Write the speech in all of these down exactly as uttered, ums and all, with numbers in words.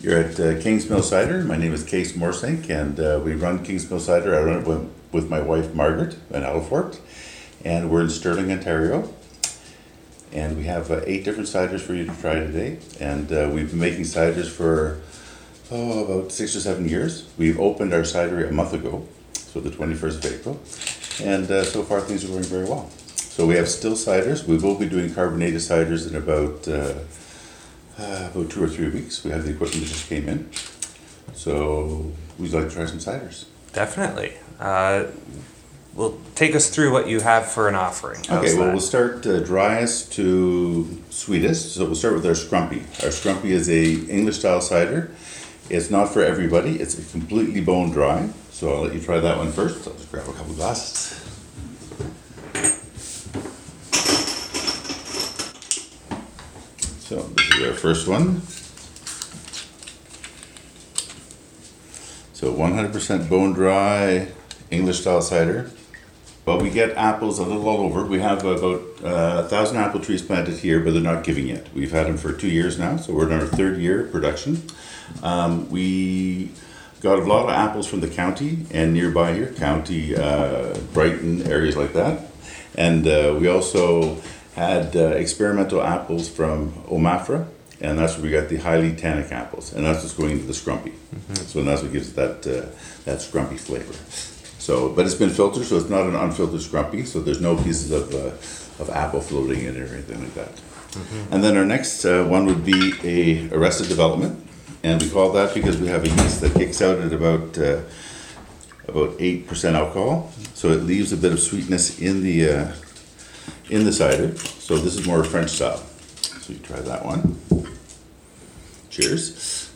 You're at uh, Kings Mill Cider. My name is Case Morsink, and uh, we run Kings Mill Cider. I run it with, with my wife, Margaret, in Alfort, and we're in Stirling, Ontario. And we have uh, eight different ciders for you to try today. And uh, we've been making ciders for oh, about six or seven years. We've opened our cidery a month ago, so the twenty-first of April. And uh, so far, things are going very well. So we have still ciders. We will be doing carbonated ciders in about... Uh, Uh, about two or three weeks. We have the equipment that just came in. So we'd like to try some ciders. Definitely. Uh, well, take us through what you have for an offering. How's okay, well, that? We'll start uh, driest to sweetest. So we'll start with our Scrumpy. Our Scrumpy is a English-style cider. It's not for everybody. It's a completely bone dry. So I'll let you try that one first. I'll just grab a couple glasses. So this is our first one. So one hundred percent bone dry English style cider. Well, we get apples a little all over. We have about uh, a thousand apple trees planted here, but they're not giving yet. We've had them for two years now, so we're in our third year of production. Um, we got a lot of apples from the county and nearby here, county, uh, Brighton, areas like that. And uh, we also had uh, experimental apples from OMAFRA, and that's where we got the highly tannic apples, and that's what's going into the Scrumpy. Mm-hmm. So that's what gives that uh, that Scrumpy flavor. So, but it's been filtered, so it's not an unfiltered Scrumpy, so there's no pieces of uh, of apple floating in it or anything like that. Mm-hmm. And then our next uh, one would be a arrested development, and we call that because we have a yeast that kicks out at about uh, about eight percent alcohol, so it leaves a bit of sweetness in the uh, in the cider. So this is more French style. So you try that one. Cheers.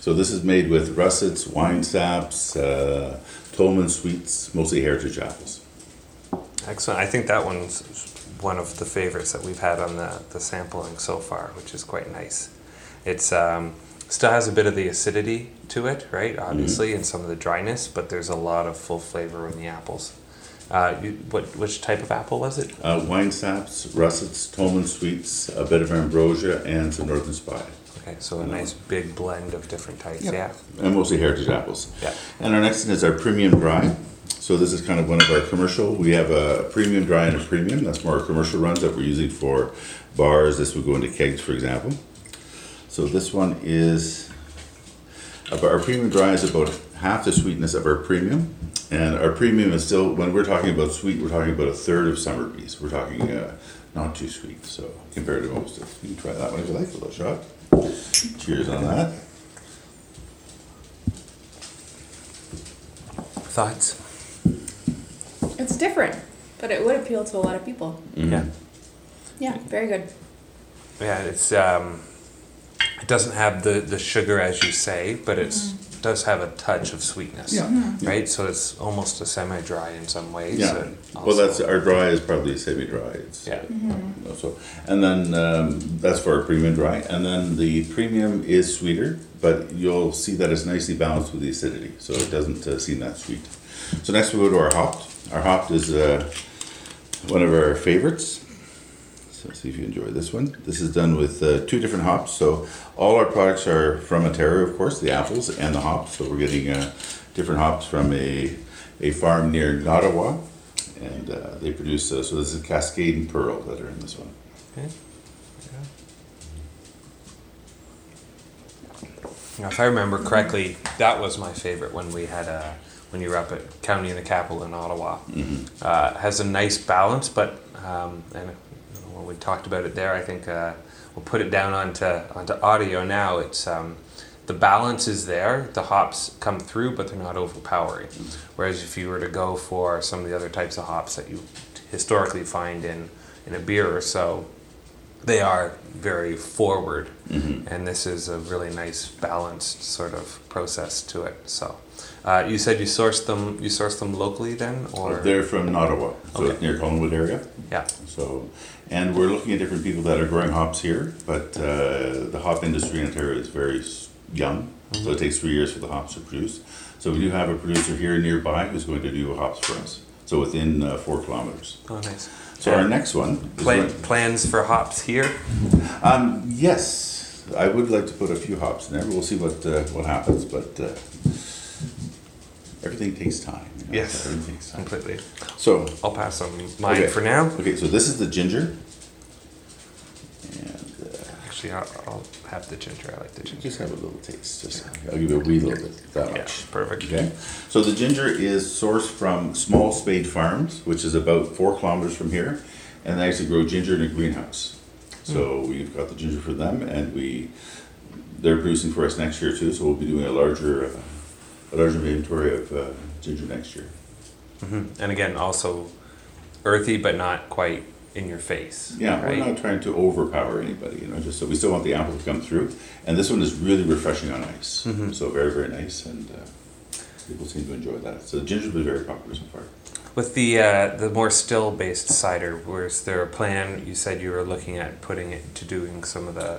So this is made with russets, wine saps, uh, Tolman sweets, mostly heritage apples. Excellent. I think that one's one of the favorites that we've had on the, the sampling so far, which is quite nice. It's um, still has a bit of the acidity to it, right? Obviously, mm-hmm. and some of the dryness, but there's a lot of full flavor in the apples. Uh, you, what which type of apple was it? Uh, wine saps, russets, Tolman sweets, a bit of ambrosia, and some Northern Spy. Okay, so a and nice big blend of different types. Yep. Yeah, and mostly heritage apples. Yeah. And our next one is our premium dry. So this is kind of one of our commercial. We have a premium dry and a premium. That's more our commercial runs that we're using for bars. This would go into kegs, for example. So this one is our premium dry is about half the sweetness of our premium. And our premium is still, when we're talking about sweet, we're talking about a third of summer bees. We're talking uh, not too sweet, so compared to most of you can try that one if you like, a little shot. Cheers on that. Thoughts? It's different, but it would appeal to a lot of people. Mm-hmm. Yeah. Yeah, very good. Yeah, it's um, it doesn't have the, the sugar as you say, but it's... Mm-hmm. does have a touch of sweetness, yeah. Mm-hmm. right? So it's almost a semi-dry in some ways. Yeah. Well, that's our dry is probably semi-dry. It's, yeah. Mm-hmm. So, and then um, that's for our premium dry, and then the premium is sweeter, but you'll see that it's nicely balanced with the acidity, so it doesn't uh, seem that sweet. So next we go to our hopped. Our hopped is uh, one of our favorites. So see if you enjoy this one. This is done with uh, two different hops. So all our products are from Ontario, of course, the apples and the hops. So we're getting uh, different hops from a a farm near Ottawa, and uh, they produce. Uh, so this is Cascade and Pearl that are in this one. Okay. Yeah. Now, if I remember correctly, that was my favorite when we had a when you were up at County and the Capital in Ottawa. Mm-hmm. Uh, has a nice balance, but um, and. We talked about it there. I think uh, we'll put it down onto onto audio now. It's um, the balance is there. The hops come through, but they're not overpowering. Whereas if you were to go for some of the other types of hops that you historically find in, in a beer or so, they are very forward. Mm-hmm. And this is a really nice balanced sort of process to it. So uh, you said you sourced them. You sourced them locally then, or they're from Ottawa, so okay. near Collingwood area. Yeah. So. And we're looking at different people that are growing hops here, but uh, the hop industry in Ontario is very young, mm-hmm. so it takes three years for the hops to produce. So we do have a producer here nearby who's going to do hops for us, so within uh, four kilometers. Oh, nice. So yeah. Our next one... Plan- plans for hops here? Um, yes. I would like to put a few hops in there. We'll see what uh, what happens, but uh, everything takes time. You know? Yes, everything takes time. Completely. So I'll pass on mine okay. for now. Okay, so this is the ginger. And uh, actually, I'll, I'll have the ginger. I like the ginger. Just have a little taste. Just yeah. I'll give you a wee little bit. That yeah, much. Perfect. Okay. So the ginger is sourced from Small Spade Farms, which is about four kilometers from here, and they actually grow ginger in a greenhouse. So we've got the ginger for them, and we they're producing for us next year too. So we'll be doing a larger, uh, a larger inventory of uh, ginger next year. Mm-hmm. And again, also earthy, but not quite in your face. Yeah, right? We're not trying to overpower anybody. You know, just so we still want the apple to come through. And this one is really refreshing on ice. Mm-hmm. So very, very nice, and uh, people seem to enjoy that. So the ginger's been very popular so far. With the uh, the more still-based cider, was there a plan? You said you were looking at putting it to doing some of the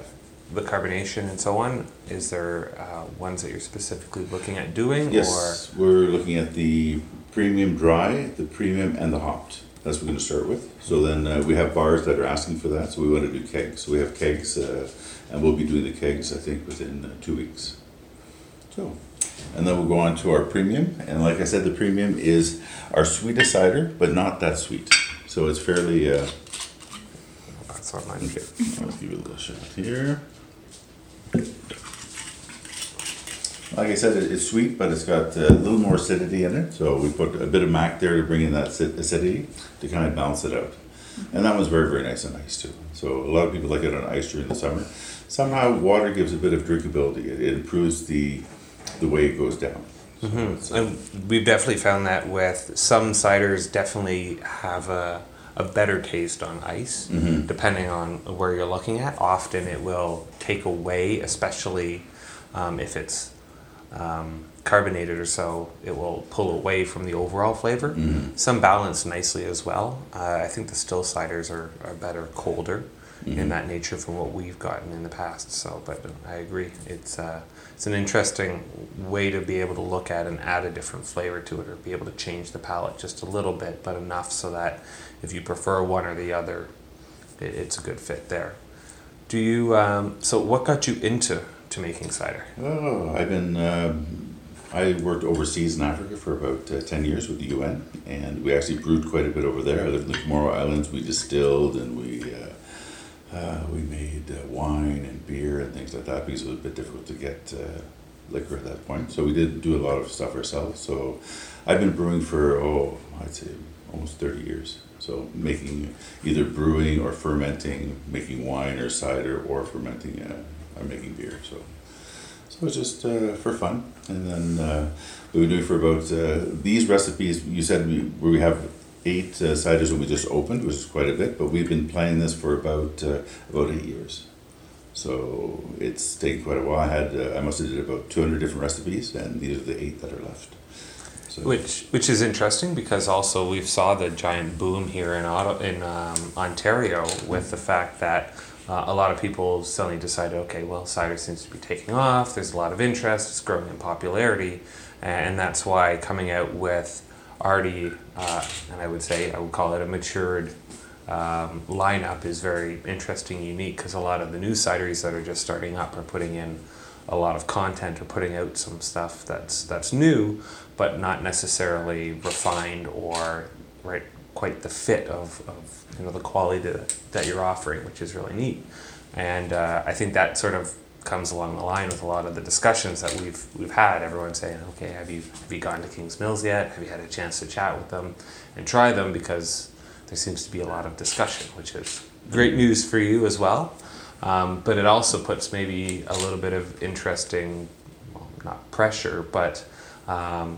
the carbonation and so on. Is there uh, ones that you're specifically looking at doing? Yes, or? We're looking at the premium dry, the premium, and the hopped. That's what we're going to start with. So then uh, we have bars that are asking for that, so we want to do kegs. So we have kegs, uh, and we'll be doing the kegs, I think, within uh, two weeks. So... And then we'll go on to our premium. And like I said, the premium is our sweetest cider, but not that sweet. So it's fairly... Uh, That's not mine. Okay. I'll give you a little shot here. Like I said, it's sweet, but it's got a little more acidity in it. So we put a bit of mac there to bring in that acidity to kind of balance it out. And that one's very, very nice on ice, too. So a lot of people like it on ice during the summer. Somehow water gives a bit of drinkability. It, it improves the... the way it goes down. So mm-hmm. And we've definitely found that with some ciders definitely have a, a better taste on ice, mm-hmm. depending on where you're looking at. Often it will take away, especially um, if it's um, carbonated or so, it will pull away from the overall flavor. Mm-hmm. Some balance nicely as well. Uh, I think the still ciders are, are better colder. Mm-hmm. In that nature from what we've gotten in the past. So, but I agree. It's uh, it's an interesting way to be able to look at and add a different flavor to it or be able to change the palate just a little bit, but enough so that if you prefer one or the other, it, it's a good fit there. Do you, um, so what got you into to making cider? Oh, I've been, um, I worked overseas in Africa for about uh, ten years with the U N, and we actually brewed quite a bit over there. I lived in the Comoro Islands. We distilled and we... Uh, Uh, we made uh, wine and beer and things like that because it was a bit difficult to get uh, liquor at that point. So we did do a lot of stuff ourselves. So I've been brewing for, oh, I'd say almost thirty years. So making either brewing or fermenting, making wine or cider or fermenting uh, or making beer. So so it's just uh, for fun. And then uh, we were doing for about, uh, these recipes, you said we, we have eight uh, ciders when we just opened, which is quite a bit, but we've been playing this for about uh, about eight years. So it's taken quite a while. I had uh, I must have did about two hundred different recipes, and these are the eight that are left. So which which is interesting because also we saw the giant boom here in auto, in um, Ontario with the fact that uh, a lot of people suddenly decided, okay, well, cider seems to be taking off. There's a lot of interest. It's growing in popularity, and that's why coming out with already, uh, and I would say, I would call it a matured um, lineup is very interesting, unique, because a lot of the new cideries that are just starting up are putting in a lot of content or putting out some stuff that's that's new, but not necessarily refined or right quite the fit of, of you know the quality that, that you're offering, which is really neat. And uh, I think that sort of comes along the line with a lot of the discussions that we've we've had. Everyone saying, okay, have you have you gone to Kings Mills yet? Have you had a chance to chat with them and try them? Because there seems to be a lot of discussion, which is great news for you as well. Um, but it also puts maybe a little bit of interesting, well, not pressure, but um,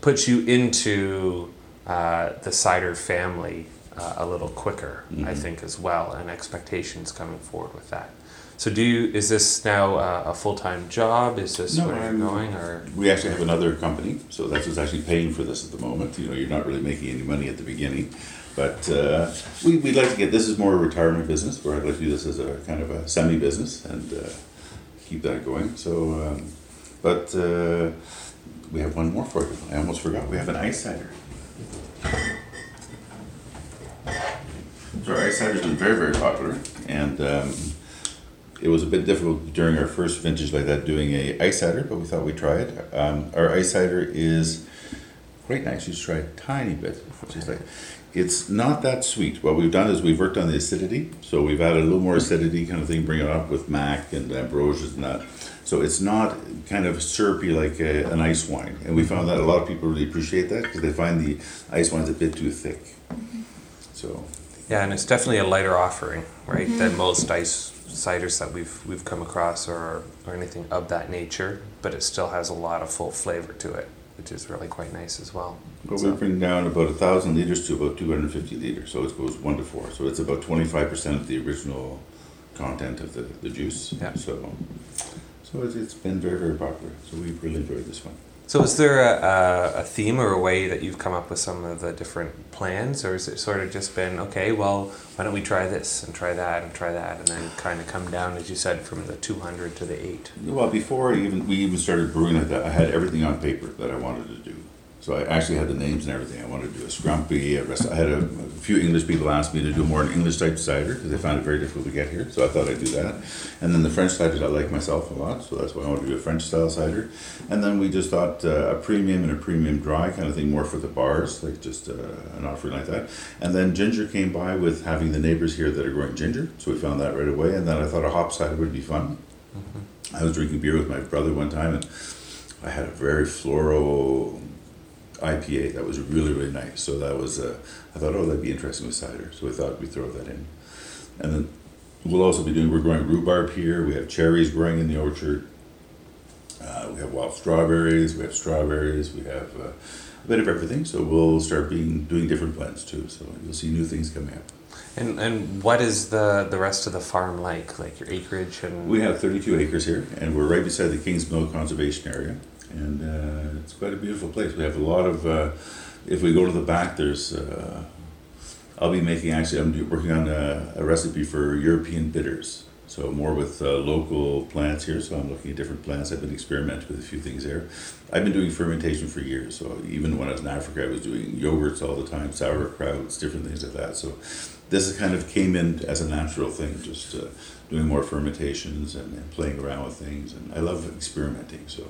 puts you into uh, the cider family uh, a little quicker, mm-hmm. I think, as well, and expectations coming forward with that. So do you, is this now uh, a full-time job? Is this no, where I'm, you're going? Or we actually have another company, so that's what's actually paying for this at the moment. You know, you're not really making any money at the beginning. But uh, we, we'd like to get, this is more a retirement business, where I'd like to do this as a kind of a semi-business and uh, keep that going. So, um, but uh, we have one more for you. I almost forgot. We have an ice cider. So our ice cider has been very, very popular. And... Um, It was a bit difficult during our first vintage like that doing a ice cider, but we thought we'd try it. Um, our ice cider is quite nice. You should try a tiny bit. Which is like, it's not that sweet. What we've done is we've worked on the acidity, so we've added a little more acidity kind of thing, bring it up with mac and ambrosias and that. So it's not kind of syrupy like a, an ice wine. And we found that a lot of people really appreciate that because they find the ice wine's a bit too thick. So yeah, and it's definitely a lighter offering, right, mm-hmm. than most ice ciders that we've we've come across or or anything of that nature, but it still has a lot of full flavor to it, which is really quite nice as well. Well, so we bring down about one thousand litres to about two hundred fifty litres, so it goes one to four. So it's about twenty-five percent of the original content of the, the juice. Yeah. So so it's been very, very popular. So we've really enjoyed this one. So is there a, a theme or a way that you've come up with some of the different plans, or is it sort of just been, okay, well, why don't we try this and try that and try that and then kind of come down, as you said, from the two hundred to the eight? Well, before even we even started brewing like that, I had everything on paper that I wanted to do. So I actually had the names and everything. I wanted to do a scrumpy. A rest- I had a, a few English people ask me to do more an English type cider because they found it very difficult to get here. So I thought I'd do that. And then the French ciders I like myself a lot, so that's why I wanted to do a French style cider. And then we just thought uh, a premium and a premium dry kind of thing, more for the bars, like just uh, an offering like that. And then ginger came by with having the neighbors here that are growing ginger, so we found that right away. And then I thought a hop cider would be fun. Mm-hmm. I was drinking beer with my brother one time, and I had a very floral I P A that was really, really nice. So that was uh, I thought, oh, that'd be interesting with cider, so I thought we'd throw that in. And then we'll also be doing, we're growing rhubarb here, we have cherries growing in the orchard, uh, we have wild strawberries, we have strawberries, we have uh, a bit of everything. So we'll start being doing different blends too, so you'll see new things coming up. And and what is the, the rest of the farm like, like your acreage? And we have thirty-two acres here, and we're right beside the Kings Mill Conservation Area. And uh, it's quite a beautiful place. We have a lot of, uh, if we go to the back, there's, uh, I'll be making, actually, I'm working on a, a recipe for European bitters. So more with uh, local plants here. So I'm looking at different plants. I've been experimenting with a few things there. I've been doing fermentation for years. So even when I was in Africa, I was doing yogurts all the time, sauerkrauts, different things like that. So this is kind of came in as a natural thing, just uh, doing more fermentations and, and playing around with things. And I love experimenting, so.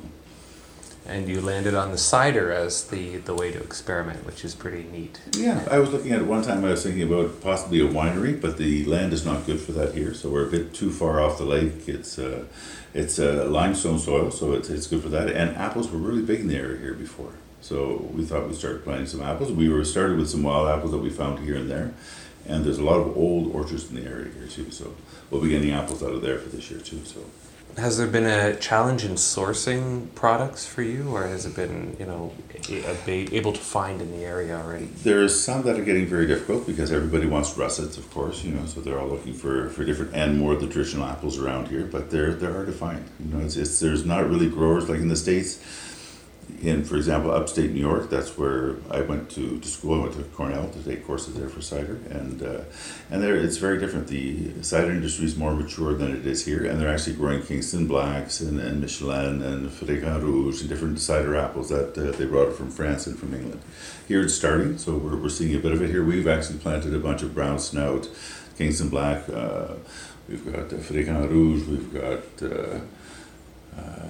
And you landed on the cider as the, the way to experiment, which is pretty neat. Yeah, I was looking at it one time, I was thinking about possibly a winery, but the land is not good for that here, so we're a bit too far off the lake. It's uh, it's uh, limestone soil, so it's, it's good for that. And apples were really big in the area here before, so we thought we'd start planting some apples. We were started with some wild apples that we found here and there, and there's a lot of old orchards in the area here too, so we'll be getting apples out of there for this year too, so. Has there been a challenge in sourcing products for you, or has it been, you know, able to find in the area already? There's some that are getting very difficult because everybody wants russets, of course, you know, so they're all looking for, for different and more of the traditional apples around here, but they're they're hard to find. You know, it's, it's there's not really growers like in the States. In, for example, upstate New York, that's where I went to, to school. I went to Cornell to take courses there for cider, and uh, and there it's very different. The cider industry is more mature than it is here, and they're actually growing Kingston Blacks and, and Michelin and Frican Rouge and different cider apples that uh, they brought from France and from England. Here it's starting, so we're we're seeing a bit of it here. We've actually planted a bunch of brown snout, Kingston Black. Uh, we've got uh, Frican Rouge. We've got. Uh, uh,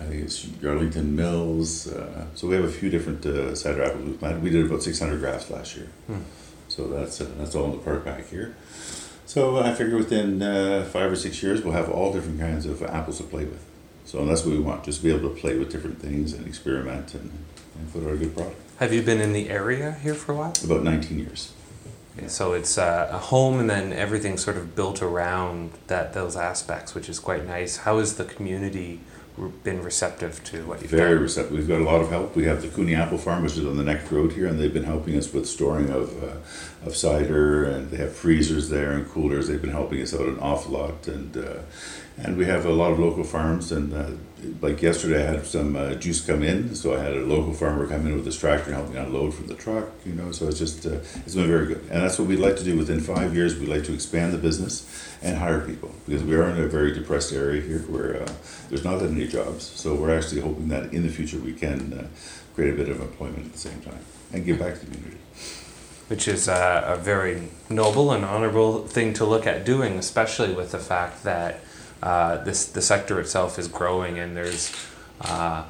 I think it's Yarlington Mills. Uh, so we have a few different uh, cider apples we planted. We did about six hundred grafts last year. Hmm. So that's uh, that's all in the park back here. So I figure within uh, five or six years, we'll have all different kinds of apples to play with. So that's what we want, just to be able to play with different things and experiment and, and put out a good product. Have you been in the area here for a while? About nineteen years. So it's uh, a home, and then everything's sort of built around that those aspects, which is quite nice. How is the community been receptive to what you've Very done? Very receptive. We've got a lot of help. We have the Cuny Apple Farm, which is on the next road here, and they've been helping us with storing of uh, of cider, and they have freezers there and coolers. They've been helping us out an awful lot, and uh, and we have a lot of local farms. And uh, like yesterday, I had some uh, juice come in, so I had a local farmer come in with his tractor and help me unload from the truck. You know, so it's just uh, it's been very good, and that's what we'd like to do. Within five years, we'd like to expand the business and hire people, because we are in a very depressed area here, where uh, there's not that many jobs. So we're actually hoping that in the future we can uh, create a bit of employment at the same time and give back to the community. which is a, a very noble and honorable thing to look at doing, especially with the fact that uh, this the sector itself is growing, and there's, uh,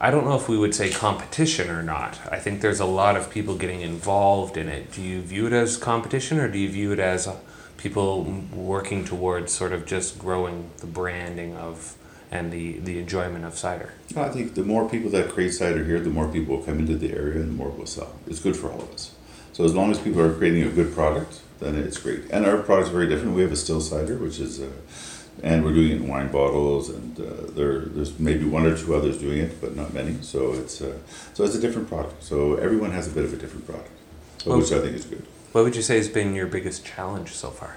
I don't know if we would say competition or not. I think there's a lot of people getting involved in it. Do you view it as competition, or do you view it as people working towards sort of just growing the branding of and the, the enjoyment of cider? I think the more people that create cider here, the more people will come into the area and the more it will sell. It's good for all of us. So as long as people are creating a good product, then it's great. And our product's very different. We have a still cider, which is, uh, and we're doing it in wine bottles, and uh, there there's maybe one or two others doing it, but not many. So it's uh, so it's a different product. So everyone has a bit of a different product, so, which I think is good. What would you say has been your biggest challenge so far?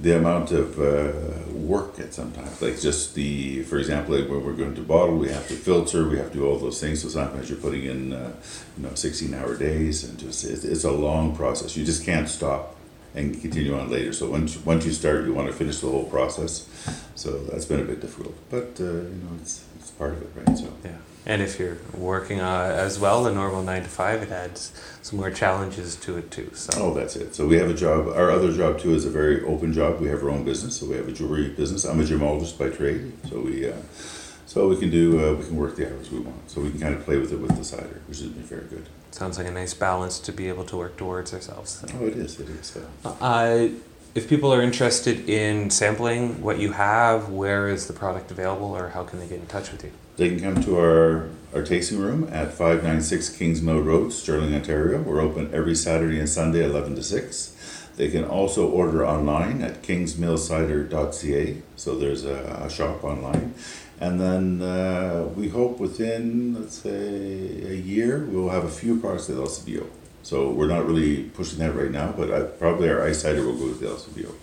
The amount of uh, work at sometimes, like just the, for example, like when we're going to bottle, we have to filter, we have to do all those things. So sometimes you're putting in, uh, you know, sixteen-hour days, and just it's, it's a long process. You just can't stop and continue on later. So once once you start, you want to finish the whole process. So that's been a bit difficult, but uh, you know, it's it's part of it, right? So yeah. And if you're working uh, as well, the normal nine to five, it adds some more challenges to it too. So. Oh, that's it. So we have a job. Our other job too is a very open job. We have our own business. So we have a jewelry business. I'm a gemologist by trade. So we uh, so we can do, uh, we can work the hours we want. So we can kind of play with it with the cider, which has been very good. Sounds like a nice balance to be able to work towards ourselves. So. Oh, it is. It is. Uh, uh, if people are interested in sampling what you have, where is the product available, or how can they get in touch with you? They can come to our, our tasting room at five ninety-six Kings Mill Road, Stirling, Ontario. We're open every Saturday and Sunday, eleven to six. They can also order online at kings mill cider dot c a. So there's a, a shop online. And then uh, we hope within, let's say, a year, we'll have a few products at L C B O. So we're not really pushing that right now, but I, probably our ice cider will go with the L C B O.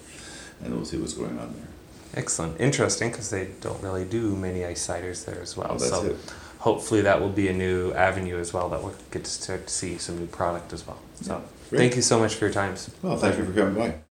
And we'll see what's going on there. Excellent. Interesting, because they don't really do many ice ciders there as well. Oh, that's so it. Hopefully that will be a new avenue as well, that we'll get to start to see some new product as well. So yeah, thank you so much for your time. Well, thank you for coming by.